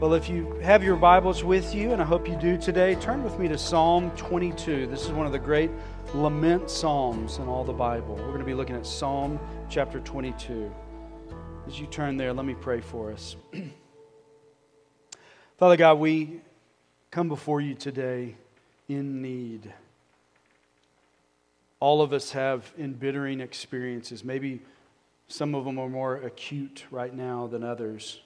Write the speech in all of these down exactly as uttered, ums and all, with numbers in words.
Well, if you have your Bibles with you, and I hope you do today, turn with me to Psalm twenty-two. This is one of the great lament psalms in all the Bible. We're going to be looking at Psalm chapter twenty-two. As you turn there, let me pray for us. Father God, we come before you today in need. All of us have embittering experiences. Maybe some of them are more acute right now than others.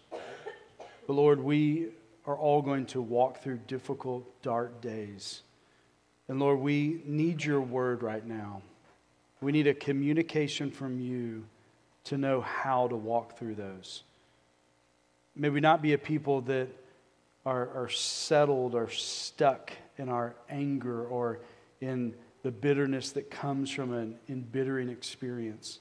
But Lord, we are all going to walk through difficult, dark days. And Lord, we need your word right now. We need a communication from you to know how to walk through those. May we not be a people that are, are settled or stuck in our anger or in the bitterness that comes from an embittering experience.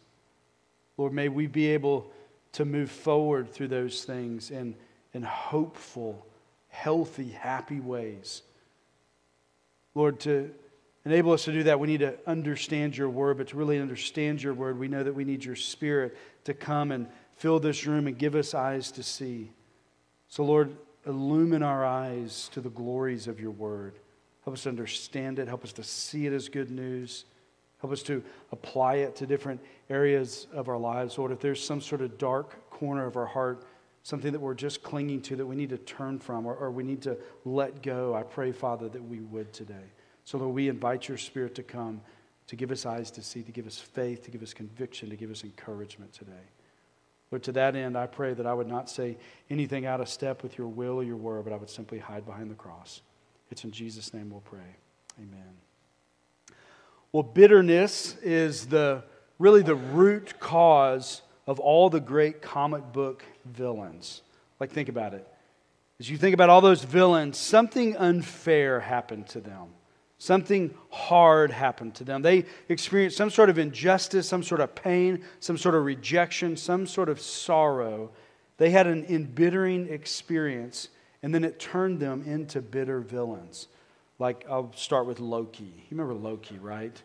Lord, may we be able to move forward through those things and in hopeful, healthy, happy ways. Lord, to enable us to do that, we need to understand your word, but to really understand your word, we know that we need your Spirit to come and fill this room and give us eyes to see. So Lord, illumine our eyes to the glories of your word. Help us to understand it. Help us to see it as good news. Help us to apply it to different areas of our lives. Lord, if there's some sort of dark corner of our heart, something that we're just clinging to that we need to turn from or, or we need to let go, I pray, Father, that we would today. So Lord, we invite your Spirit to come, to give us eyes to see, to give us faith, to give us conviction, to give us encouragement today. Lord, to that end, I pray that I would not say anything out of step with your will or your word, but I would simply hide behind the cross. It's in Jesus' name we'll pray. Amen. Well, bitterness is the really the root cause of all the great comic book villains. Like, think about it. As you think about all those villains, something unfair happened to them. Something hard happened to them. They experienced some sort of injustice, some sort of pain, some sort of rejection, some sort of sorrow. They had an embittering experience, and then it turned them into bitter villains. Like, I'll start with Loki. You remember Loki, right?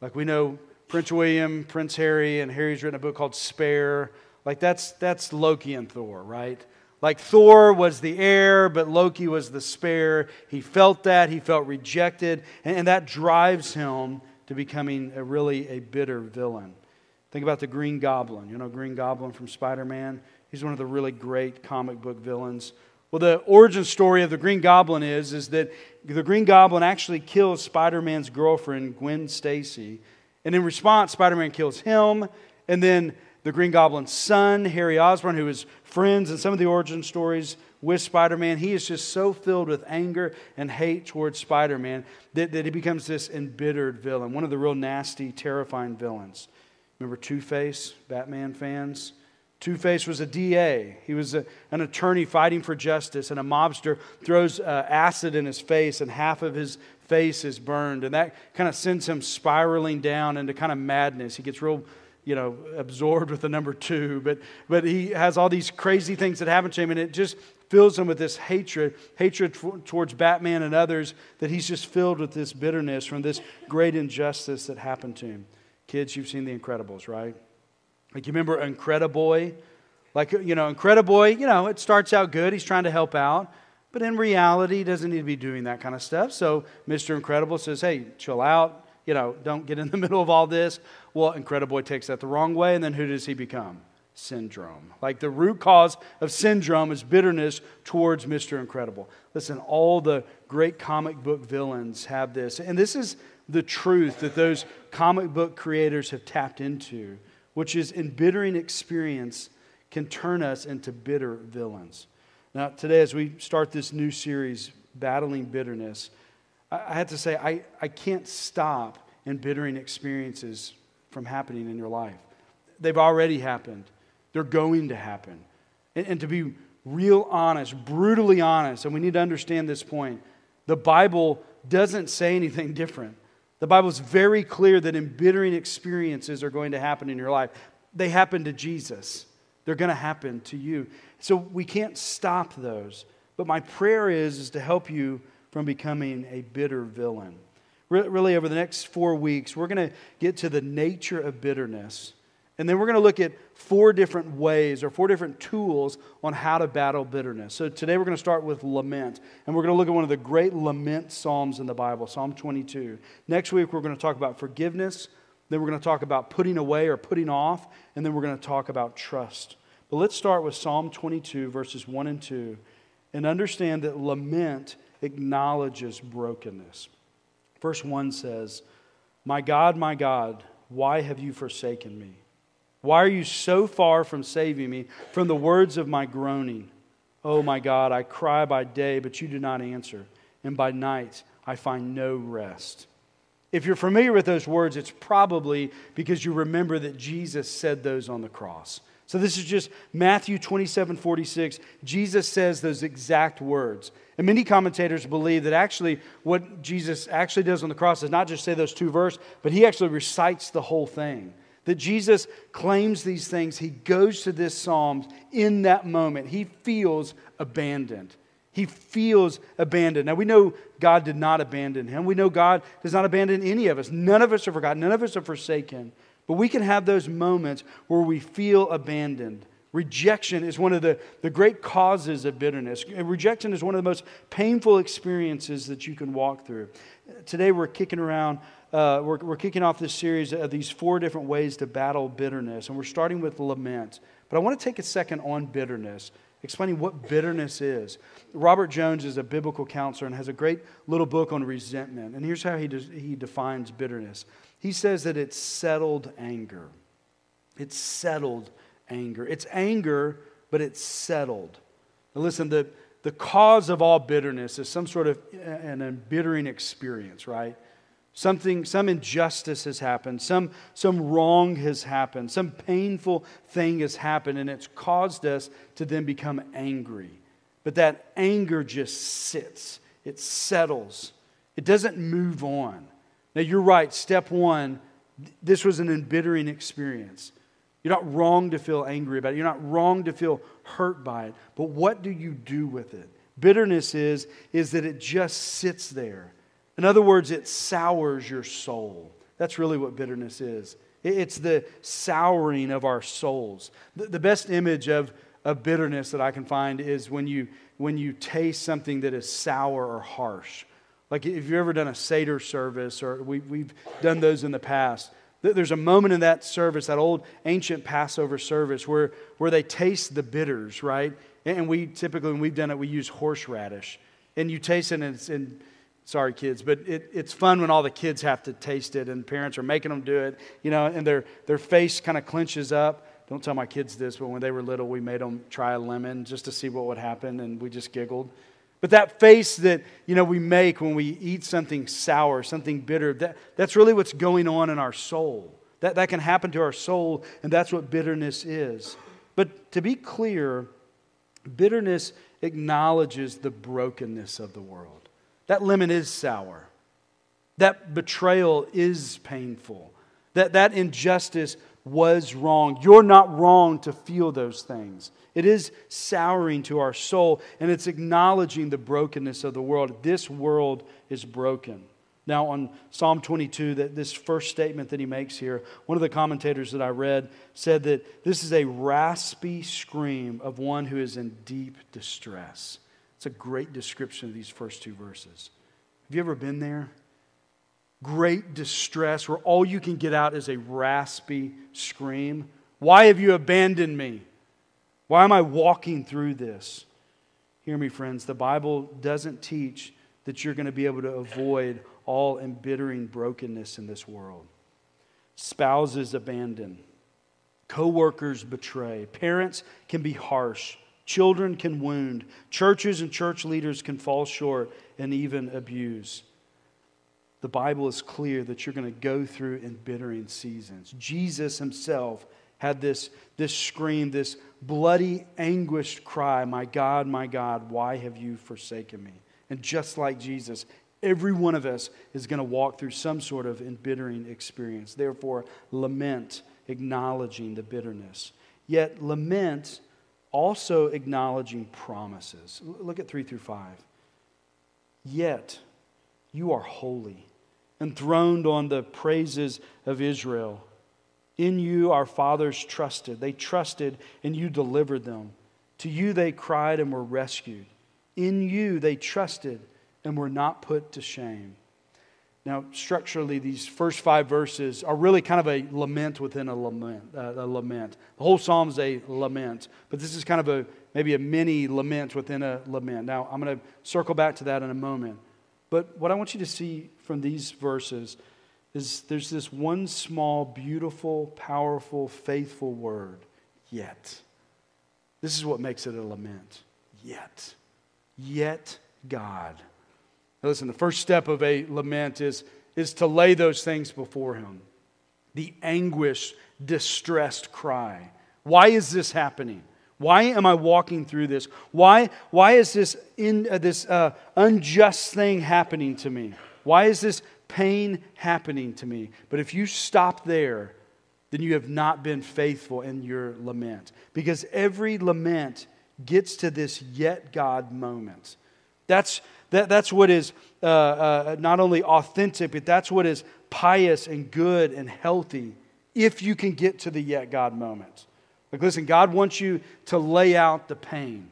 Like, we know Prince William, Prince Harry, and Harry's written a book called Spare. Like, that's that's Loki and Thor, right? Like, Thor was the heir, but Loki was the spare. He felt that. He felt rejected. And, and that drives him to becoming a really a bitter villain. Think about the Green Goblin. You know, Green Goblin from Spider-Man? He's one of the really great comic book villains. Well, the origin story of the Green Goblin is, is that the Green Goblin actually kills Spider-Man's girlfriend, Gwen Stacy. And in response, Spider-Man kills him, and then the Green Goblin's son, Harry Osborn, who is friends in some of the origin stories with Spider-Man, he is just so filled with anger and hate towards Spider-Man that, that he becomes this embittered villain, one of the real nasty, terrifying villains. Remember Two-Face, Batman fans? Two-Face was a D A. He was a, an attorney fighting for justice, and a mobster throws uh, acid in his face, and half of his face is burned, and that kind of sends him spiraling down into kind of madness. He gets real, you know, absorbed with the number two, but but he has all these crazy things that happen to him, and it just fills him with this hatred, hatred t- towards Batman and others, that he's just filled with this bitterness from this great injustice that happened to him. Kids, you've seen The Incredibles, right? Like, you remember Incrediboy? Like, you know, Incrediboy, you know, it starts out good. He's trying to help out. But in reality, he doesn't need to be doing that kind of stuff. So Mister Incredible says, hey, chill out. You know, don't get in the middle of all this. Well, Incrediboy takes that the wrong way. And then who does he become? Syndrome. Like, the root cause of Syndrome is bitterness towards Mister Incredible. Listen, all the great comic book villains have this. And this is the truth that those comic book creators have tapped into, which is embittering experience can turn us into bitter villains. Now, today as we start this new series, Battling Bitterness, I have to say I, I can't stop embittering experiences from happening in your life. They've already happened. They're going to happen. And, and to be real honest, brutally honest, and we need to understand this point, the Bible doesn't say anything different. The Bible is very clear that embittering experiences are going to happen in your life. They happened to Jesus. They're going to happen to you. So we can't stop those. But my prayer is, is to help you from becoming a bitter villain. Re- really, over the next four weeks, we're going to get to the nature of bitterness. And then we're going to look at four different ways or four different tools on how to battle bitterness. So today we're going to start with lament, and we're going to look at one of the great lament psalms in the Bible, Psalm twenty-two. Next week we're going to talk about forgiveness, then we're going to talk about putting away or putting off, and then we're going to talk about trust. But let's start with Psalm twenty-two, verses one and two, and understand that lament acknowledges brokenness. Verse one says, "My God, my God, why have you forsaken me? Why are you so far from saving me, from the words of my groaning? Oh my God, I cry by day, but you do not answer, and by night I find no rest." If you're familiar with those words, it's probably because you remember that Jesus said those on the cross. So this is just Matthew twenty-seven forty-six. Jesus says those exact words. And many commentators believe that actually what Jesus actually does on the cross is not just say those two verses, but he actually recites the whole thing. That Jesus claims these things. He goes to this psalm in that moment. He feels abandoned. He feels abandoned. Now we know God did not abandon him. We know God does not abandon any of us. None of us are forgotten. None of us are forsaken. But we can have those moments where we feel abandoned. Rejection is one of the, the great causes of bitterness. Rejection is one of the most painful experiences that you can walk through. Today we're kicking around, uh, we're, we're kicking off this series of these four different ways to battle bitterness. And we're starting with lament. But I want to take a second on bitterness, explaining what bitterness is. Robert Jones is a biblical counselor and has a great little book on resentment. And here's how he does, he defines bitterness. He says that it's settled anger. It's settled anger. It's anger, but it's settled. Now listen, the, the cause of all bitterness is some sort of an embittering experience, right? Something, some injustice has happened. Some, some wrong has happened. Some painful thing has happened, and it's caused us to then become angry. But that anger just sits. It settles. It doesn't move on. Now, you're right. Step one, this was an embittering experience. You're not wrong to feel angry about it. You're not wrong to feel hurt by it. But what do you do with it? Bitterness is, is that it just sits there. In other words, it sours your soul. That's really what bitterness is. It's the souring of our souls. The best image of, of bitterness that I can find is when you, when you taste something that is sour or harsh. Like if you've ever done a Seder service, or we, we've done those in the past, there's a moment in that service, that old ancient Passover service, where, where they taste the bitters, right? And we typically, when we've done it, we use horseradish. And you taste it, and it's... And, sorry, kids, but it, it's fun when all the kids have to taste it and parents are making them do it, you know, and their their face kind of clenches up. Don't tell my kids this, but when they were little, we made them try a lemon just to see what would happen, and we just giggled. But that face that, you know, we make when we eat something sour, something bitter, that, that's really what's going on in our soul. That, that can happen to our soul, and that's what bitterness is. But to be clear, bitterness acknowledges the brokenness of the world. That lemon is sour. That betrayal is painful. That, that injustice was wrong. You're not wrong to feel those things. It is souring to our soul, and it's acknowledging the brokenness of the world. This world is broken. Now, on Psalm twenty-two, that this first statement that he makes here, one of the commentators that I read said that this is a raspy scream of one who is in deep distress. It's a great description of these first two verses. Have you ever been there? Great distress where all you can get out is a raspy scream. Why have you abandoned me? Why am I walking through this? Hear me, friends. The Bible doesn't teach that you're going to be able to avoid all embittering brokenness in this world. Spouses abandon. Co-workers betray. Parents can be harsh. Children can wound. Churches and church leaders can fall short and even abuse. The Bible is clear that you're going to go through embittering seasons. Jesus himself had this, this scream, this bloody, anguished cry, "My God, my God, why have you forsaken me?" And just like Jesus, every one of us is going to walk through some sort of embittering experience. Therefore, lament, acknowledging the bitterness. Yet lament, also acknowledging promises. Look at three through five. "Yet you are holy, enthroned on the praises of Israel. In you our fathers trusted. They trusted and you delivered them. To you they cried and were rescued. In you they trusted and were not put to shame. Now, structurally, these first five verses are really kind of a lament within a lament. Uh, a lament. The whole psalm is a lament, but this is kind of a maybe a mini lament within a lament. Now, I'm going to circle back to that in a moment. But what I want you to see from these verses is there's this one small, beautiful, powerful, faithful word, yet. This is what makes it a lament. Yet. Yet God. Now listen, the first step of a lament is, is to lay those things before him. The anguished, distressed cry. Why is this happening? Why am I walking through this? Why, why is this, in, uh, this uh, unjust thing happening to me? Why is this pain happening to me? But if you stop there, then you have not been faithful in your lament. Because every lament gets to this yet God moment. That's that, that's what is uh, uh, not only authentic, but that's what is pious and good and healthy if you can get to the yet God moment. Like, listen, God wants you to lay out the pain.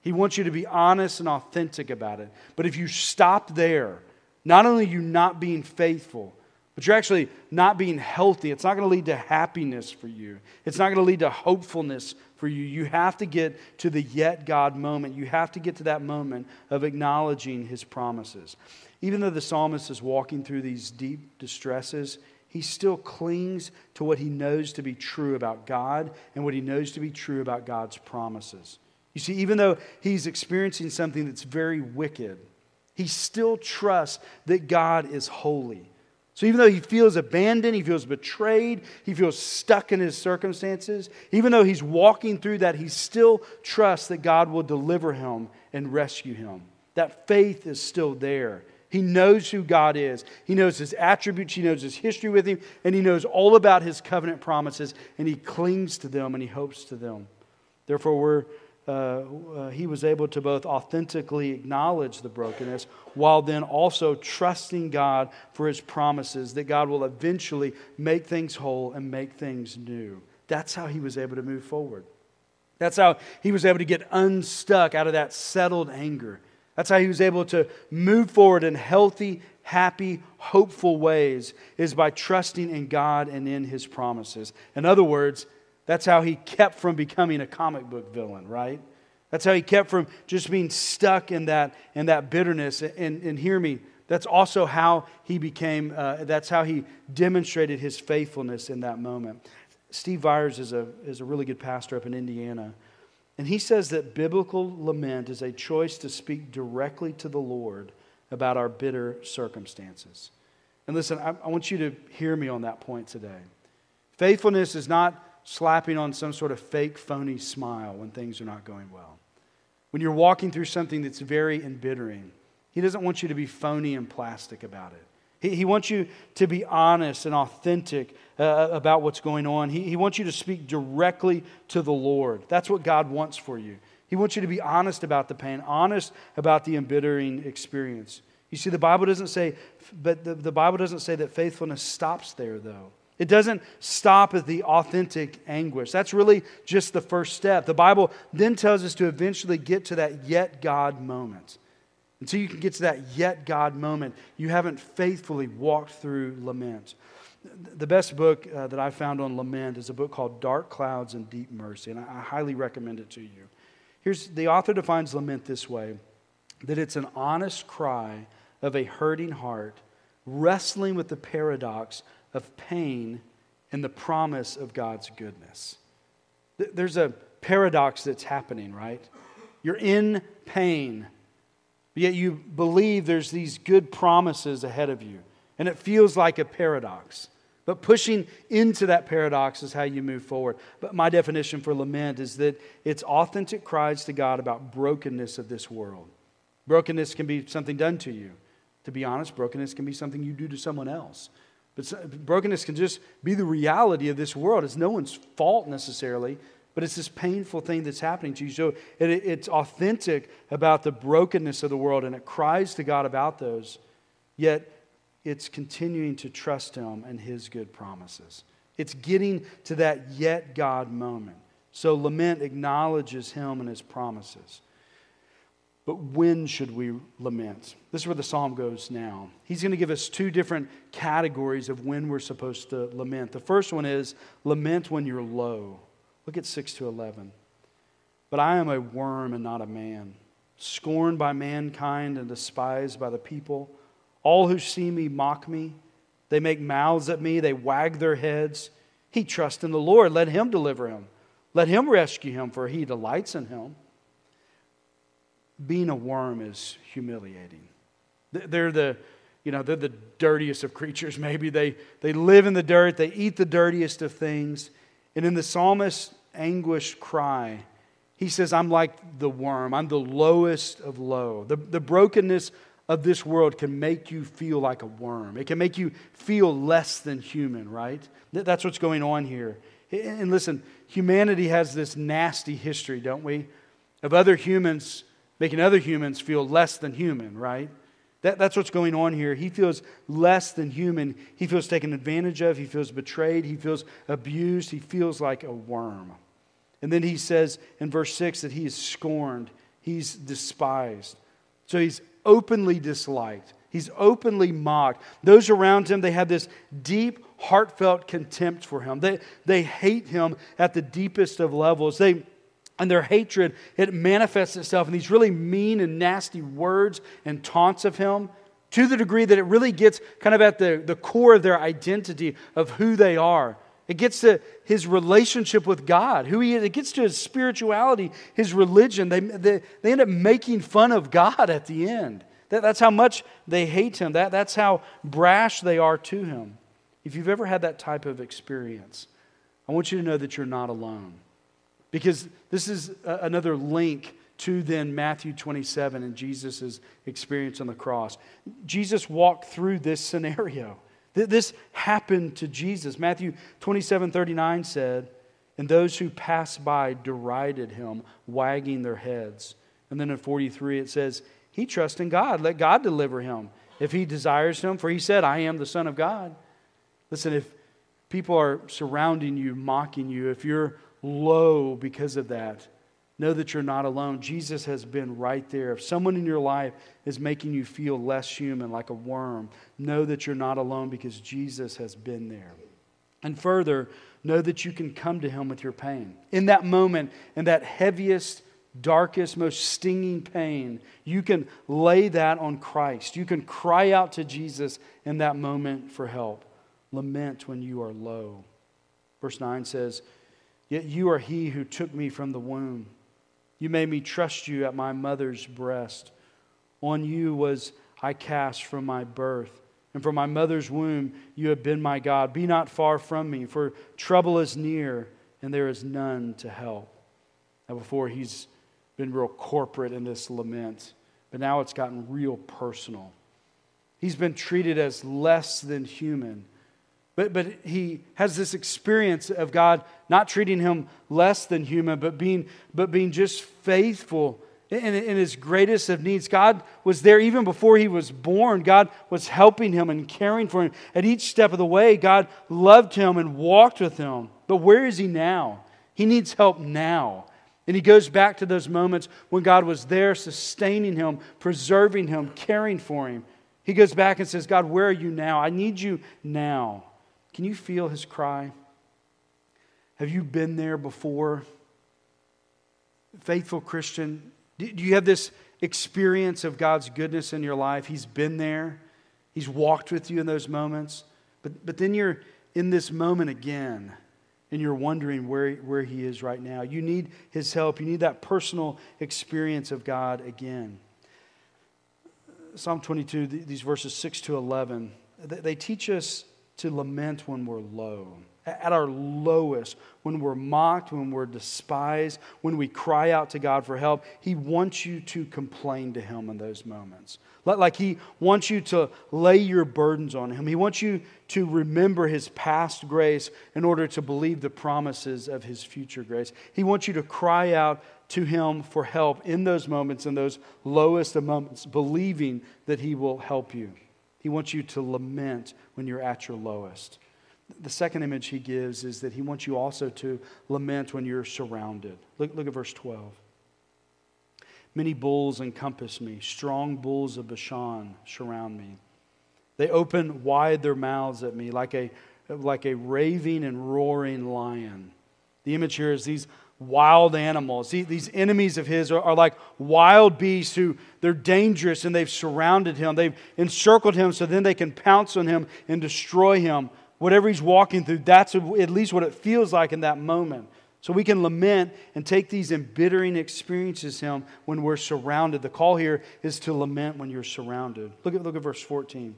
He wants you to be honest and authentic about it. But if you stop there, not only are you not being faithful, but you're actually not being healthy. It's not going to lead to happiness for you. It's not going to lead to hopefulness for you. You have to get to the yet God moment. You have to get to that moment of acknowledging his promises. Even though the psalmist is walking through these deep distresses, he still clings to what he knows to be true about God and what he knows to be true about God's promises. You see, even though he's experiencing something that's very wicked, he still trusts that God is holy. So even though he feels abandoned, he feels betrayed, he feels stuck in his circumstances, even though he's walking through that, he still trusts that God will deliver him and rescue him. That faith is still there. He knows who God is. He knows his attributes, he knows his history with him, and he knows all about his covenant promises, and he clings to them and he hopes to them. Therefore, we're, uh, uh, he was able to both authentically acknowledge the brokenness while then also trusting God for his promises that God will eventually make things whole and make things new. That's how he was able to move forward. That's how he was able to get unstuck out of that settled anger. That's how he was able to move forward in healthy, happy, hopeful ways, is by trusting in God and in his promises. In other words, that's how he kept from becoming a comic book villain, right? That's how he kept from just being stuck in that in that bitterness. And, and hear me, that's also how he became, uh, that's how he demonstrated his faithfulness in that moment. Steve Byers is a, is a really good pastor up in Indiana. And he says that biblical lament is a choice to speak directly to the Lord about our bitter circumstances. And listen, I, I want you to hear me on that point today. Faithfulness is not slapping on some sort of fake, phony smile when things are not going well. When you're walking through something that's very embittering, he doesn't want you to be phony and plastic about it. He, he wants you to be honest and authentic uh, about what's going on. He, he wants you to speak directly to the Lord. That's what God wants for you. He wants you to be honest about the pain, honest about the embittering experience. You see, the Bible doesn't say, but the, the Bible doesn't say that faithfulness stops there, though. It doesn't stop at the authentic anguish. That's really just the first step. The Bible then tells us to eventually get to that yet God moment. Until you can get to that yet God moment, you haven't faithfully walked through lament. The best book uh, that I found on lament is a book called Dark Clouds and Deep Mercy, and I, I highly recommend it to you. Here's the author defines lament this way, that it's an honest cry of a hurting heart wrestling with the paradox of pain and the promise of God's goodness. There's a paradox that's happening, right? You're in pain, yet you believe there's these good promises ahead of you. And it feels like a paradox. But pushing into that paradox is how you move forward. But my definition for lament is that it's authentic cries to God about brokenness of this world. Brokenness can be something done to you. To be honest, brokenness can be something you do to someone else. But brokenness can just be the reality of this world. It's no one's fault necessarily, but it's this painful thing that's happening to you. So it, it's authentic about the brokenness of the world, and it cries to God about those, yet it's continuing to trust him and his good promises. It's getting to that yet God moment. So lament acknowledges him and his promises. But when should we lament? This is where the psalm goes now. He's going to give us two different categories of when we're supposed to lament. The first one is lament when you're low. Look at six to eleven. But I am a worm and not a man, scorned by mankind and despised by the people. All who see me mock me. They make mouths at me. They wag their heads. He trusts in the Lord. Let him deliver him. Let him rescue him, for he delights in him. Being a worm is humiliating. They're the, you know, they're the dirtiest of creatures. Maybe they, they live in the dirt. They eat the dirtiest of things. And in the psalmist's anguished cry, he says, I'm like the worm. I'm the lowest of low. The, the brokenness of this world can make you feel like a worm. It can make you feel less than human, right? That's what's going on here. And listen, humanity has this nasty history, don't we? Of other humans making other humans feel less than human, right? That, that's what's going on here. He feels less than human. He feels taken advantage of. He feels betrayed. He feels abused. He feels like a worm. And then he says in verse six that he is scorned. He's despised. So he's openly disliked. He's openly mocked. Those around him, they have this deep, heartfelt contempt for him. They, they hate him at the deepest of levels. They... And their hatred, it manifests itself in these really mean and nasty words and taunts of him, to the degree that it really gets kind of at the, the core of their identity of who they are. It gets to his relationship with God, who he is. It gets to his spirituality, his religion. They, they, they end up making fun of God at the end. That, that's how much they hate him. That, that's how brash they are to him. If you've ever had that type of experience, I want you to know that you're not alone. Because this is another link to then Matthew twenty-seven and Jesus' experience on the cross. Jesus walked through this scenario. This happened to Jesus. Matthew twenty-seven thirty-nine said, and those who passed by derided him, wagging their heads. And then in forty-three it says, he trusts in God. Let God deliver him if he desires him. For he said, I am the Son of God. Listen, if people are surrounding you, mocking you, if you're low because of that, know that you're not alone. Jesus has been right there. If someone in your life is making you feel less human, like a worm, know that you're not alone because Jesus has been there. And further, know that you can come to him with your pain. In that moment, in that heaviest, darkest, most stinging pain, you can lay that on Christ. You can cry out to Jesus in that moment for help. Lament when you are low. Verse nine says, yet you are he who took me from the womb. You made me trust you at my mother's breast. On you was I cast from my birth. And from my mother's womb you have been my God. Be not far from me, for trouble is near, and there is none to help. Now before he's been real corporate in this lament, but now it's gotten real personal. He's been treated as less than human. But, but he has this experience of God not treating him less than human, but being, but being just faithful in, in his greatest of needs. God was there even before he was born. God was helping him and caring for him. At each step of the way, God loved him and walked with him. But where is he now? He needs help now. And he goes back to those moments when God was there sustaining him, preserving him, caring for him. He goes back and says, God, where are you now? I need you now. Can you feel his cry? Have you been there before? Faithful Christian, do you have this experience of God's goodness in your life? He's been there. He's walked with you in those moments. But, but then you're in this moment again, and you're wondering where, where he is right now. You need his help. You need that personal experience of God again. Psalm twenty-two, these verses six to eleven, they teach us to lament when we're low, at our lowest, when we're mocked, when we're despised, when we cry out to God for help. He wants you to complain to him in those moments. Like he wants you to lay your burdens on him. He wants you to remember his past grace in order to believe the promises of his future grace. He wants you to cry out to him for help in those moments, in those lowest of moments, believing that he will help you. He wants you to lament when you're at your lowest. The second image he gives is that he wants you also to lament when you're surrounded. Look, look at verse twelve. Many bulls encompass me. Strong bulls of Bashan surround me. They open wide their mouths at me like a, like a raving and roaring lion. The image here is these wild animals. These enemies of his are like wild beasts who, they're dangerous and they've surrounded him. They've encircled him so then they can pounce on him and destroy him. Whatever he's walking through, that's at least what it feels like in that moment. So we can lament and take these embittering experiences him when we're surrounded. The call here is to lament when you're surrounded. Look at, look at verse fourteen.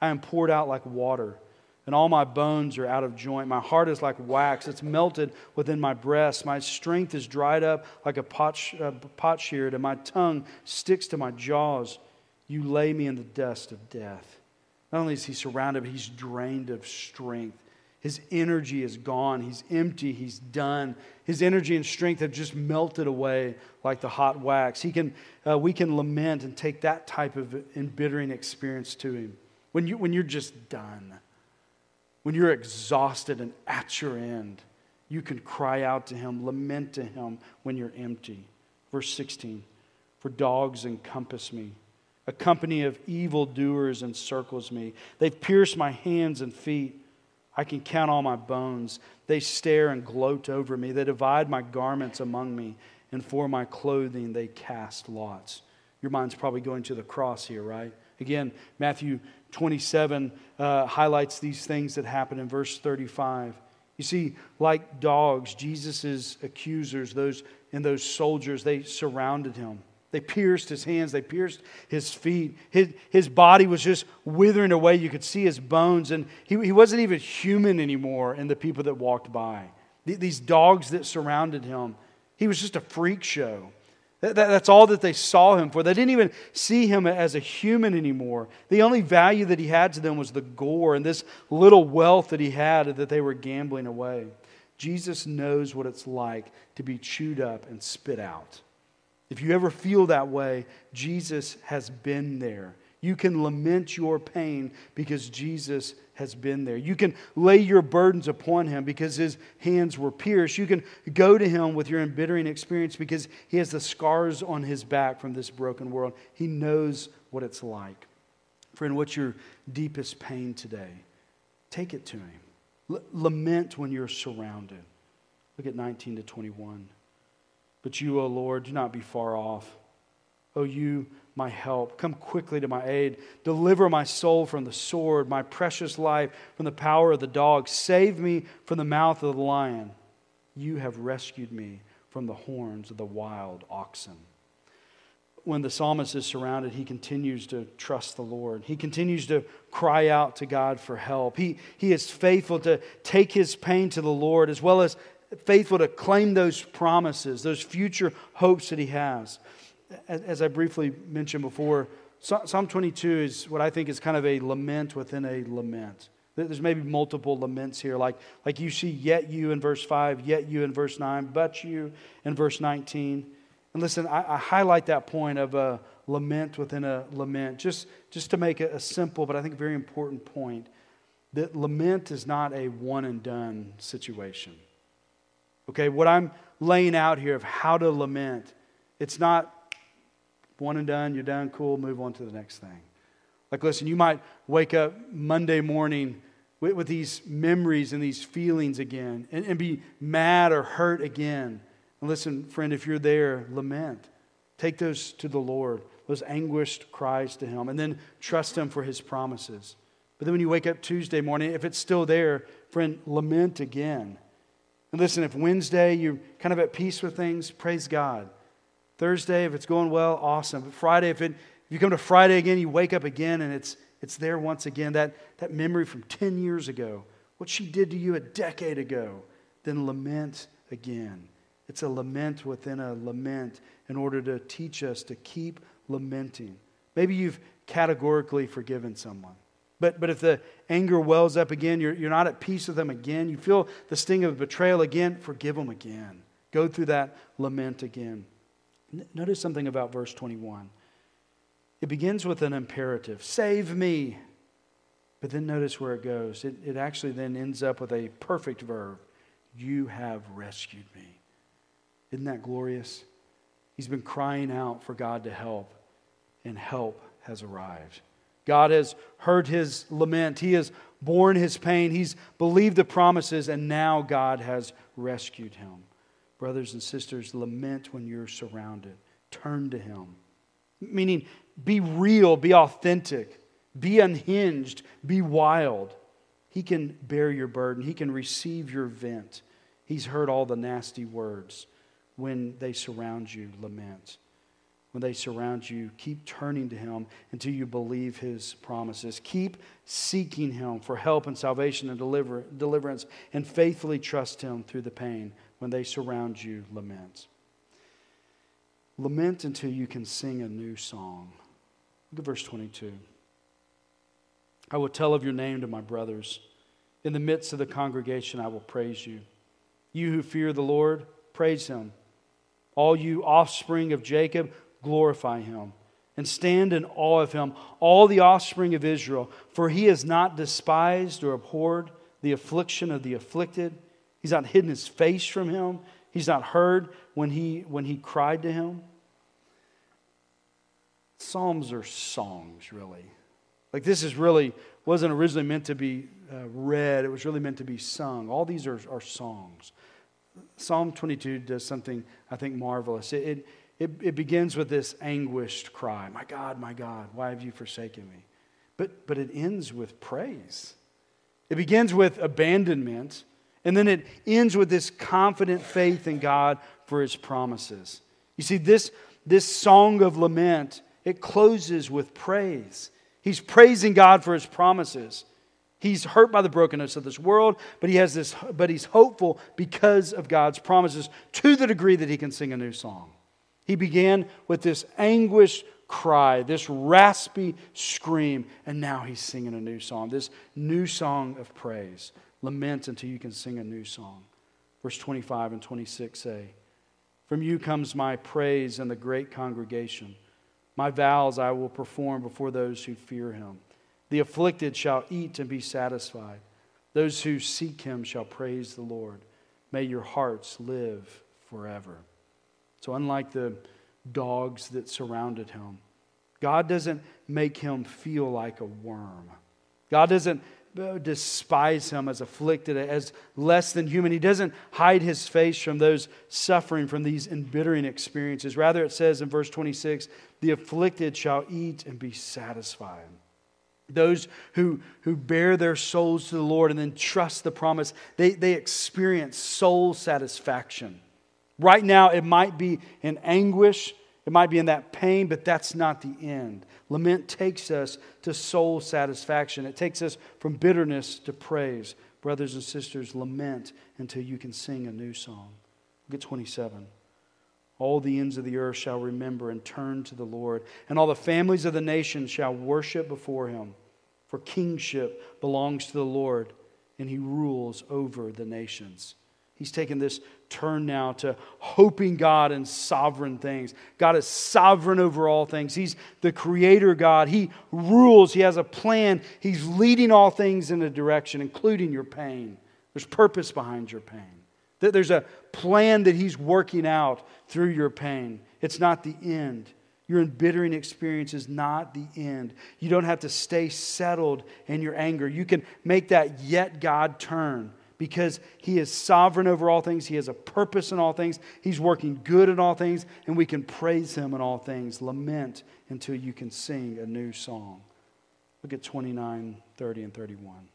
I am poured out like water, and all my bones are out of joint. My heart is like wax. It's melted within my breast. My strength is dried up like a potsherd, and my tongue sticks to my jaws. You lay me in the dust of death. Not only is he surrounded, but he's drained of strength. His energy is gone. He's empty. He's done. His energy and strength have just melted away like the hot wax. He can, uh, we can lament and take that type of embittering experience to him. When, you, when you're just done. When you're exhausted and at your end, you can cry out to him, lament to him when you're empty. Verse sixteen, for dogs encompass me. A company of evildoers encircles me. They've pierced my hands and feet. I can count all my bones. They stare and gloat over me. They divide my garments among me, and for my clothing they cast lots. Your mind's probably going to the cross here, right? Again, Matthew twenty-seven uh, highlights these things that happen in verse thirty-five. You see, like dogs, Jesus' accusers, those and those soldiers, they surrounded him. They pierced his hands. They pierced his feet. His, his body was just withering away. You could see his bones. And he, he wasn't even human anymore in the people that walked by. These dogs that surrounded him, he was just a freak show. That, that, that's all that they saw him for. They didn't even see him as a human anymore. The only value that he had to them was the gore and this little wealth that he had that they were gambling away. Jesus knows what it's like to be chewed up and spit out. If you ever feel that way, Jesus has been there. You can lament your pain because Jesus has been there. You can lay your burdens upon him because his hands were pierced. You can go to him with your embittering experience because he has the scars on his back from this broken world. He knows what it's like. Friend, what's your deepest pain today? Take it to him. L- lament when you're surrounded. Look at nineteen to twenty-one. But you, O Lord, do not be far off. O you, my help, come quickly to my aid. Deliver my soul from the sword, my precious life from the power of the dog. Save me from the mouth of the lion. You have rescued me from the horns of the wild oxen. When the psalmist is surrounded, he continues to trust the Lord. He continues to cry out to God for help. He, he is faithful to take his pain to the Lord, as well as faithful to claim those promises, those future hopes that he has. As I briefly mentioned before, Psalm twenty-two is what I think is kind of a lament within a lament. There's maybe multiple laments here, like, like you see yet you in verse five, yet you in verse nine, but you in verse nineteen. And listen, I, I highlight that point of a lament within a lament, just, just to make a, a simple but I think very important point, that lament is not a one and done situation. Okay, what I'm laying out here of how to lament, it's not one and done, you're done, cool, move on to the next thing. Like, listen, you might wake up Monday morning with, with these memories and these feelings again and, and be mad or hurt again. And listen, friend, if you're there, lament. Take those to the Lord, those anguished cries to him, and then trust him for his promises. But then when you wake up Tuesday morning, if it's still there, friend, lament again. And listen, if Wednesday you're kind of at peace with things, praise God. Thursday, if it's going well, awesome. But Friday, if, it, if you come to Friday again, you wake up again and it's it's there once again. That, that memory from ten years ago, what she did to you a decade ago, then lament again. It's a lament within a lament in order to teach us to keep lamenting. Maybe you've categorically forgiven someone. But but if the anger wells up again, you're, you're not at peace with them again, you feel the sting of betrayal again, forgive them again. Go through that lament again. N- notice something about verse twenty-one. It begins with an imperative. Save me. But then notice where it goes. It, it actually then ends up with a perfect verb. You have rescued me. Isn't that glorious? He's been crying out for God to help, and help has arrived. God has heard his lament. He has borne his pain. He's believed the promises, and now God has rescued him. Brothers and sisters, lament when you're surrounded. Turn to him. Meaning, be real, be authentic, be unhinged, be wild. He can bear your burden. He can receive your vent. He's heard all the nasty words. When they surround you, lament. When they surround you, keep turning to him until you believe his promises. Keep seeking him for help and salvation and deliver, deliverance, and faithfully trust him through the pain. When they surround you, lament. Lament until you can sing a new song. Look at verse twenty-two. I will tell of your name to my brothers. In the midst of the congregation, I will praise you. You who fear the Lord, praise him. All you offspring of Jacob, glorify him, and stand in awe of him, all the offspring of Israel, for he has not despised or abhorred the affliction of the afflicted. He's not hidden his face from him. He's not heard when he, when he cried to him. Psalms are songs, really. Like, this is really, wasn't originally meant to be uh, read. It was really meant to be sung. All these are, are songs. Psalm twenty-two does something, I think, marvelous. It, it, it, it begins with this anguished cry. My God, my God, why have you forsaken me? But, but it ends with praise. It begins with abandonment. And then it ends with this confident faith in God for his promises. You see, this, this song of lament, it closes with praise. He's praising God for his promises. He's hurt by the brokenness of this world, but he has this, but he's hopeful because of God's promises to the degree that he can sing a new song. He began with this anguished cry, this raspy scream, and now he's singing a new song, this new song of praise. Lament until you can sing a new song. Verse twenty-five and twenty-six say, from you comes my praise in the great congregation. My vows I will perform before those who fear him. The afflicted shall eat and be satisfied. Those who seek him shall praise the Lord. May your hearts live forever. So unlike the dogs that surrounded him, God doesn't make him feel like a worm. God doesn't despise him as afflicted, as less than human. He doesn't hide his face from those suffering from these embittering experiences. Rather, it says in verse twenty-six, the afflicted shall eat and be satisfied. Those who, who bear their souls to the Lord and then trust the promise, they, they experience soul satisfaction. Right now, it might be in anguish, it might be in that pain, but that's not the end. Lament takes us to soul satisfaction. It takes us from bitterness to praise. Brothers and sisters, lament until you can sing a new song. Look at twenty-seven. All the ends of the earth shall remember and turn to the Lord, and all the families of the nations shall worship before him. For kingship belongs to the Lord, and he rules over the nations. He's taken this turn now to hoping God in sovereign things. God is sovereign over all things. He's the creator God. He rules. He has a plan. He's leading all things in a direction, including your pain. There's purpose behind your pain. There's a plan that he's working out through your pain. It's not the end. Your embittering experience is not the end. You don't have to stay settled in your anger. You can make that yet God turn. Because he is sovereign over all things. He has a purpose in all things. He's working good in all things. And we can praise him in all things. Lament until you can sing a new song. Look at twenty-nine, thirty, and thirty-one.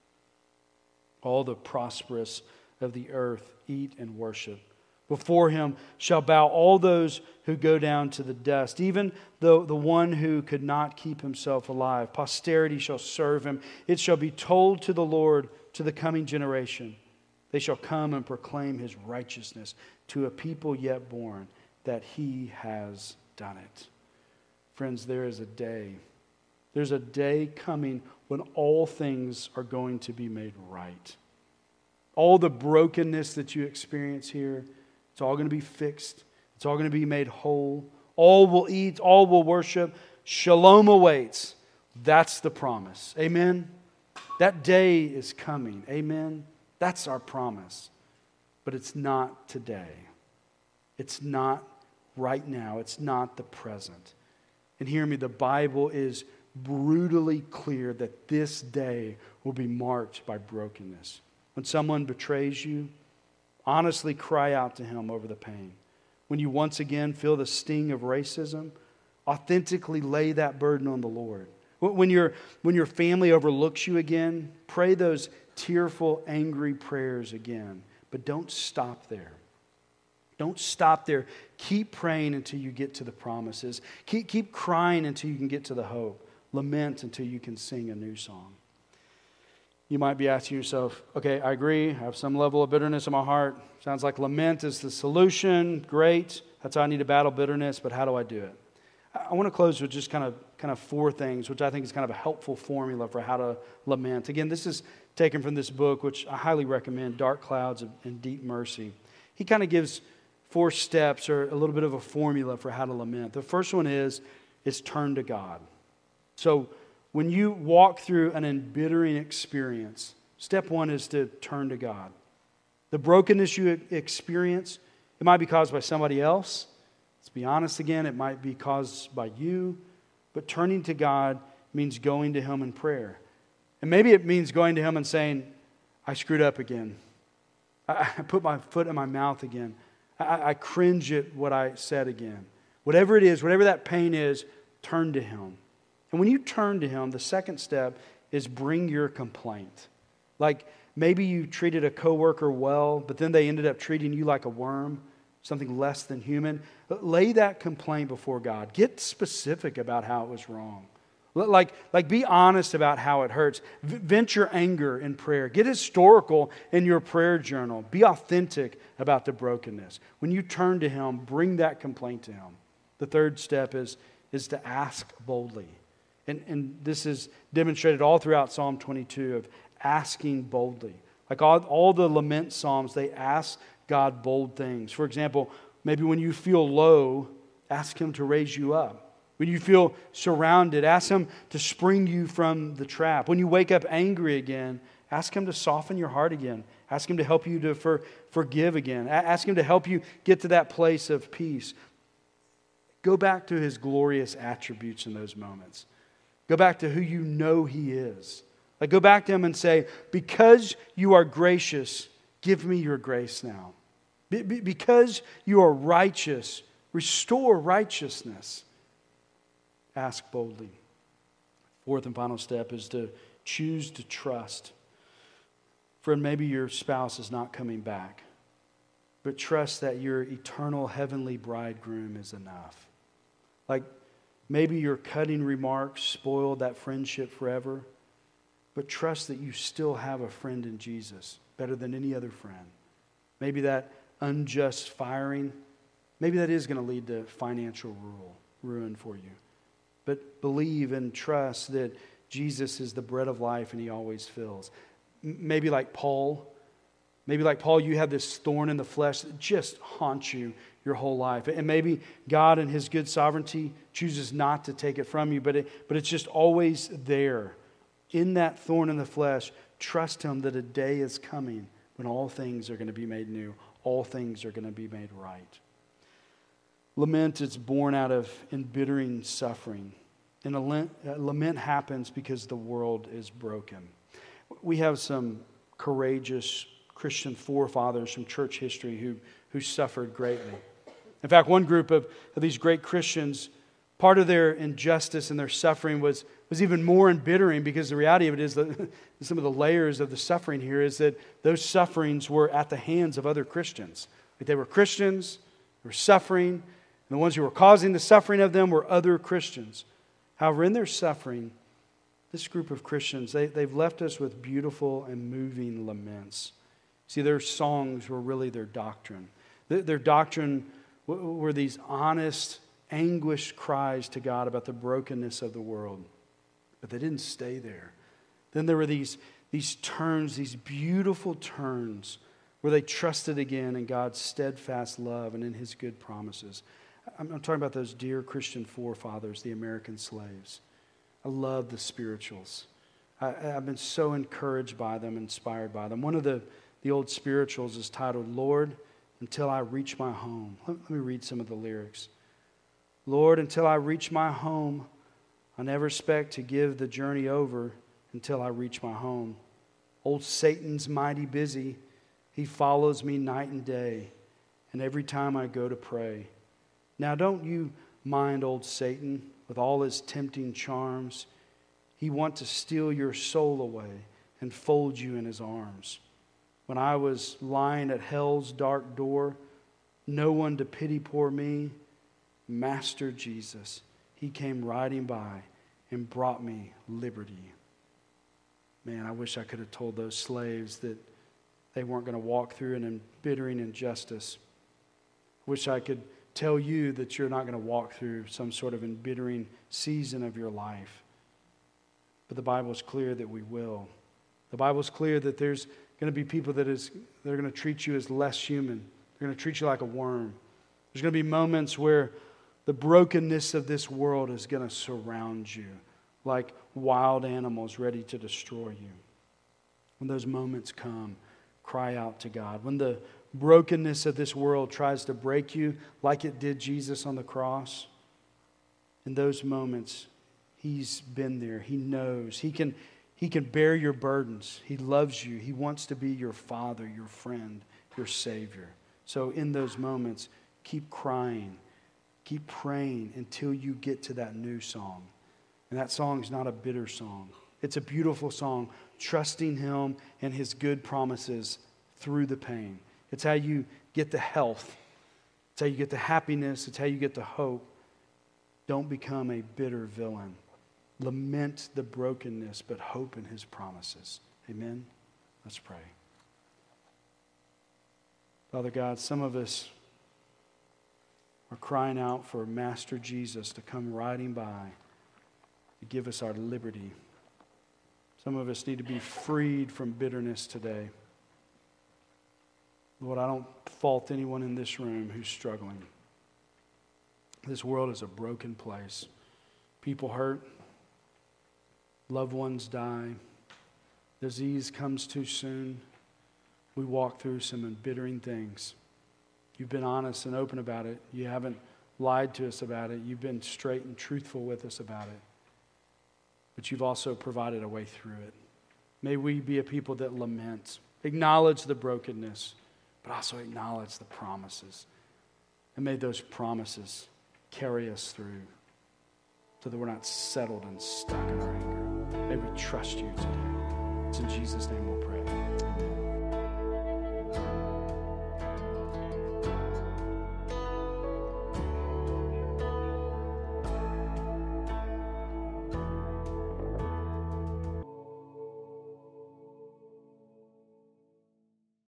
All the prosperous of the earth eat and worship. Before him shall bow all those who go down to the dust, even though the one who could not keep himself alive. Posterity shall serve him. It shall be told to the Lord, to the coming generation. They shall come and proclaim his righteousness to a people yet born, that he has done it. Friends, there is a day. There's a day coming when all things are going to be made right. All the brokenness that you experience here, it's all going to be fixed. It's all going to be made whole. All will eat. All will worship. Shalom awaits. That's the promise. Amen? That day is coming. Amen? That's our promise. But it's not today. It's not right now. It's not the present. And hear me, the Bible is brutally clear that this day will be marked by brokenness. When someone betrays you, honestly cry out to him over the pain. When you once again feel the sting of racism, authentically lay that burden on the Lord. When, you're, when your family overlooks you again, pray those tearful, angry prayers again. But don't stop there. Don't stop there. Keep praying until you get to the promises. Keep, keep crying until you can get to the hope. Lament until you can sing a new song. You might be asking yourself, okay, I agree. I have some level of bitterness in my heart. Sounds like lament is the solution. Great. That's how I need to battle bitterness, but how do I do it? I want to close with just kind of kind of four things, which I think is kind of a helpful formula for how to lament. Again, this is taken from this book, which I highly recommend, Dark Clouds and Deep Mercy. He kind of gives four steps or a little bit of a formula for how to lament. The first one is, is turn to God. So when you walk through an embittering experience, step one is to turn to God. The brokenness you experience, it might be caused by somebody else. Let's be honest again, it might be caused by you, but turning to God means going to Him in prayer. And maybe it means going to Him and saying, I screwed up again. I, I put my foot in my mouth again. I, I cringe at what I said again. Whatever it is, whatever that pain is, turn to Him. And when you turn to Him, the second step is bring your complaint. Like maybe you treated a coworker well, but then they ended up treating you like a worm. Something less than human. Lay that complaint before God. Get specific about how it was wrong. Like, like be honest about how it hurts. Vent your anger in prayer. Get historical in your prayer journal. Be authentic about the brokenness. When you turn to Him, bring that complaint to Him. The third step is, is to ask boldly. And, and this is demonstrated all throughout Psalm twenty-two of asking boldly. Like all, all the lament psalms, they ask God bold things. For example, maybe when you feel low, ask Him to raise you up. When you feel surrounded, ask Him to spring you from the trap. When you wake up angry again, ask Him to soften your heart again. Ask Him to help you to for, forgive again. Ask Him to help you get to that place of peace. Go back to His glorious attributes in those moments. Go back to who you know He is. Like go back to Him and say, because You are gracious, give me Your grace now. Be- be- because You are righteous, restore righteousness. Ask boldly. Fourth and final step is to choose to trust. Friend, maybe your spouse is not coming back, but trust that your eternal heavenly bridegroom is enough. Like maybe your cutting remarks spoiled that friendship forever, but trust that you still have a friend in Jesus. Better than any other friend. Maybe that unjust firing, maybe that is going to lead to financial ruin for you. But believe and trust that Jesus is the bread of life and He always fills. Maybe like Paul, maybe like Paul, you have this thorn in the flesh that just haunts you your whole life. And maybe God in His good sovereignty chooses not to take it from you, but it, but it's just always there. In that thorn in the flesh, trust Him that a day is coming when all things are going to be made new. All things are going to be made right. Lament is born out of embittering suffering. And lament happens because the world is broken. We have some courageous Christian forefathers from church history who, who suffered greatly. In fact, one group of, of these great Christians, part of their injustice and their suffering was was even more embittering, because the reality of it is that some of the layers of the suffering here is that those sufferings were at the hands of other Christians. Like they were Christians, they were suffering, and the ones who were causing the suffering of them were other Christians. However, in their suffering, this group of Christians, they, they've left us with beautiful and moving laments. See, their songs were really their doctrine. Their doctrine were these honest, anguished cries to God about the brokenness of the world. But they didn't stay there. Then there were these, these turns, these beautiful turns, where they trusted again in God's steadfast love and in His good promises. I'm, I'm talking about those dear Christian forefathers, the American slaves. I love the spirituals. I, I've been so encouraged by them, inspired by them. One of the, the old spirituals is titled, Lord, Until I Reach My Home. Let, let me read some of the lyrics. Lord, until I reach my home, I never expect to give the journey over until I reach my home. Old Satan's mighty busy. He follows me night and day, and every time I go to pray. Now don't you mind old Satan with all his tempting charms. He wants to steal your soul away and fold you in his arms. When I was lying at hell's dark door, no one to pity poor me, Master Jesus, he came riding by and brought me liberty. Man, I wish I could have told those slaves that they weren't going to walk through an embittering injustice. I wish I could tell you that you're not going to walk through some sort of embittering season of your life. But the Bible is clear that we will. The Bible is clear that there's going to be people that is they're going to treat you as less human. They're going to treat you like a worm. There's going to be moments where the brokenness of this world is going to surround you like wild animals ready to destroy you. When those moments come, cry out to God. When the brokenness of this world tries to break you like it did Jesus on the cross, in those moments, he's been there. He knows. He can, he can bear your burdens. He loves you. He wants to be your father, your friend, your savior. So in those moments, keep crying. Keep praying until you get to that new song. And that song is not a bitter song. It's a beautiful song, trusting him and his good promises through the pain. It's how you get the health. It's how you get the happiness. It's how you get the hope. Don't become a bitter villain. Lament the brokenness, but hope in his promises. Amen? Let's pray. Father God, some of us are crying out for Master Jesus to come riding by to give us our liberty. Some of us need to be freed from bitterness today. Lord, I don't fault anyone in this room who's struggling. This world is a broken place. People hurt. Loved ones die. Disease comes too soon. We walk through some embittering things. You've been honest and open about it. You haven't lied to us about it. You've been straight and truthful with us about it. But you've also provided a way through it. May we be a people that lament, acknowledge the brokenness, but also acknowledge the promises. And may those promises carry us through so that we're not settled and stuck in our anger. May we trust you today. It's in Jesus' name we'll pray.